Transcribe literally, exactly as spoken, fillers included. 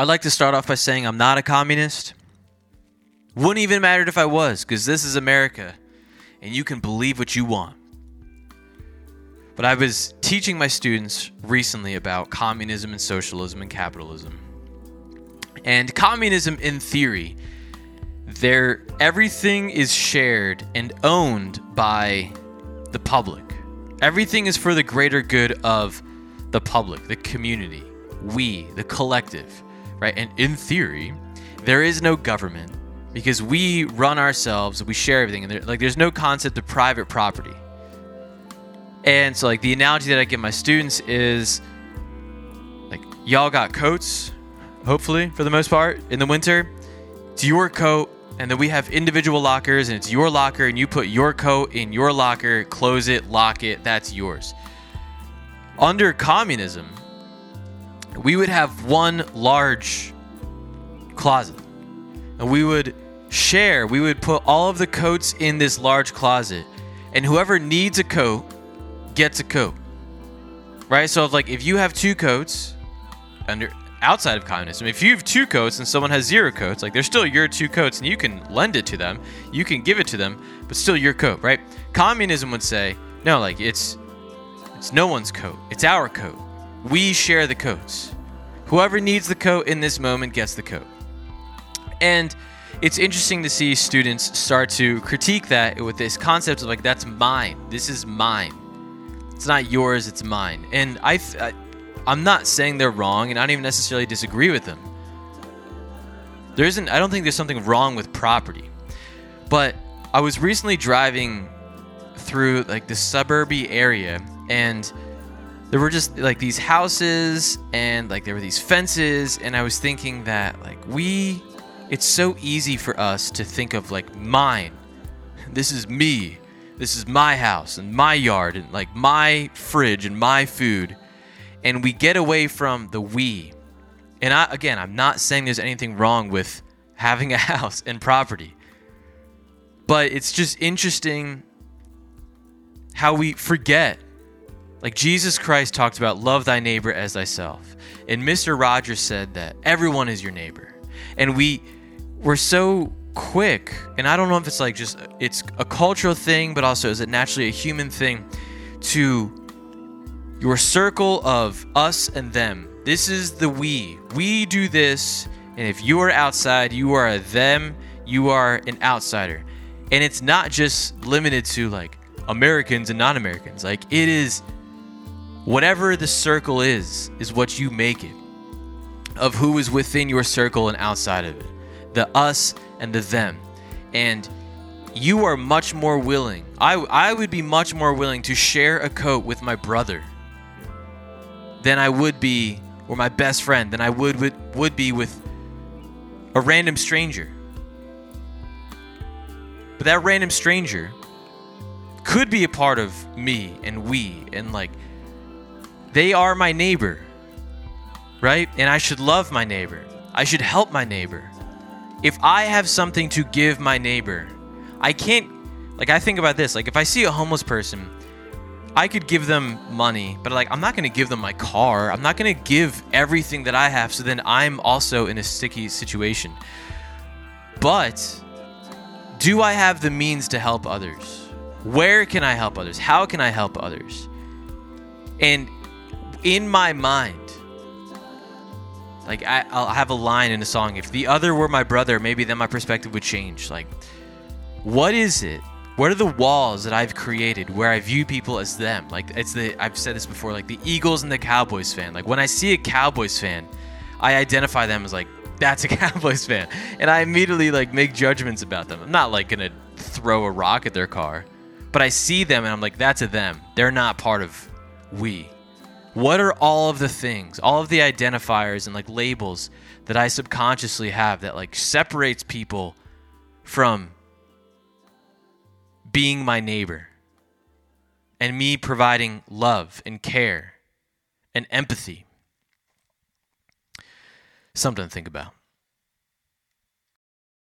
I'd like to start off by saying I'm not a communist. Wouldn't even matter if I was, because this is America, and you can believe what you want. But I was teaching my students recently about communism and socialism and capitalism. And communism, in theory, there everything is shared and owned by the public. Everything is for the greater good of the public, the community, we, the collective, right? And in theory, there is no government because we run ourselves, we share everything, and there, like there's no concept of private property. And so, like, the analogy that I give my students is, like, y'all got coats, hopefully, for the most part, in the winter. It's your coat, and then we have individual lockers, and it's your locker, and you put your coat in your locker, close it, lock it, that's yours. Under communism, we would have one large closet, and we would share, we would put all of the coats in this large closet, and whoever needs a coat gets a coat, right? So, if, like, if you have two coats under outside of communism, if you have two coats and someone has zero coats, like, they're still your two coats, and you can lend it to them, you can give it to them, but still your coat, right? Communism would say, no, like, it's it's no one's coat. It's our coat. We share the coats. Whoever needs the coat in this moment gets the coat. And it's interesting to see students start to critique that with this concept of, like, that's mine. This is mine. It's not yours, it's mine. And I, I, I'm not saying they're wrong, and I don't even necessarily disagree with them. There isn't, I don't think there's something wrong with property. But I was recently driving through, like, the suburby area, and there were just, like, these houses, and, like, there were these fences, and I was thinking that, like, we, it's so easy for us to think of, like, mine. This is me. This is my house and my yard and, like, my fridge and my food. And we get away from the we. And I, again, I'm not saying there's anything wrong with having a house and property. But it's just interesting how we forget. Like, Jesus Christ talked about love thy neighbor as thyself. And Mister Rogers said that everyone is your neighbor. And we were so quick, and I don't know if it's like just it's a cultural thing, but also is it naturally a human thing, to your circle of us and them. This is the we. We do this, and if you are outside, you are a them, you are an outsider. And it's not just limited to, like, Americans and non-Americans. Like, it is whatever the circle is, is what you make it of who is within your circle and outside of it. The us and the them. And you are much more willing. I I would be much more willing to share a coat with my brother than I would be, or my best friend, than I would, would, would be with a random stranger. But that random stranger could be a part of me and we, and, like, they are my neighbor, right? And I should love my neighbor. I should help my neighbor. If I have something to give my neighbor, I can't, like, I think about this, like, if I see a homeless person, I could give them money, but, like, I'm not going to give them my car. I'm not going to give everything that I have, so then I'm also in a sticky situation. But do I have the means to help others? Where can I help others? How can I help others? And in my mind, Like, I, I'll have a line in a song. If the other were my brother, maybe then my perspective would change. Like, what is it? What are the walls that I've created where I view people as them? Like, it's the, I've said this before, like, the Eagles and the Cowboys fan. Like, when I see a Cowboys fan, I identify them as, like, that's a Cowboys fan. And I immediately, like, make judgments about them. I'm not, like, going to throw a rock at their car. But I see them, and I'm like, that's a them. They're not part of we. What are all of the things, all of the identifiers and, like, labels that I subconsciously have that, like, separates people from being my neighbor and me providing love and care and empathy? Something to think about.